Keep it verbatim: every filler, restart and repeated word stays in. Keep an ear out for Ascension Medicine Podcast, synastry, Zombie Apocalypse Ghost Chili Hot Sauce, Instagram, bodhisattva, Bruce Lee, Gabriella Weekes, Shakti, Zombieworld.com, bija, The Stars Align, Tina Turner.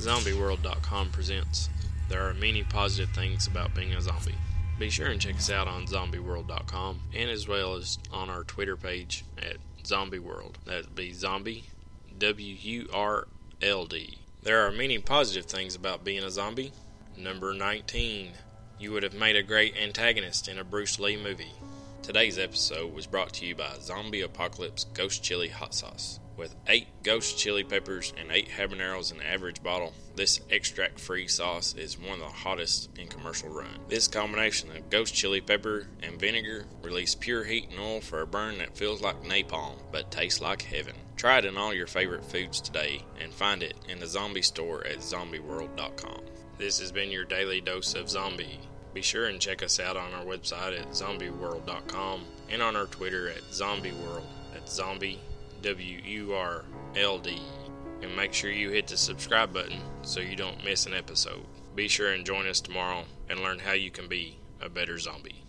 Zombie World dot com presents. There are many positive things about being a zombie. Be sure and check us out on Zombie World dot com and as well as on our Twitter page at Zombie World. That would be Zombie, W U R L D. There are many positive things about being a zombie. Number nineteen. You would have made a great antagonist in a Bruce Lee movie. Today's episode was brought to you by Zombie Apocalypse Ghost Chili Hot Sauce. With eight ghost chili peppers and eight habaneros in an average bottle, this extract-free sauce is one of the hottest in commercial run. This combination of ghost chili pepper and vinegar release pure heat and oil for a burn that feels like napalm, but tastes like heaven. Try it in all your favorite foods today and find it in the zombie store at Zombie World dot com. This has been your daily dose of zombie. Be sure and check us out on our website at Zombie World dot com and on our Twitter at Zombie World. That's zombie W U R L D, and make sure you hit the subscribe button so you don't miss an episode. Be sure and join us tomorrow and learn how you can be a better zombie.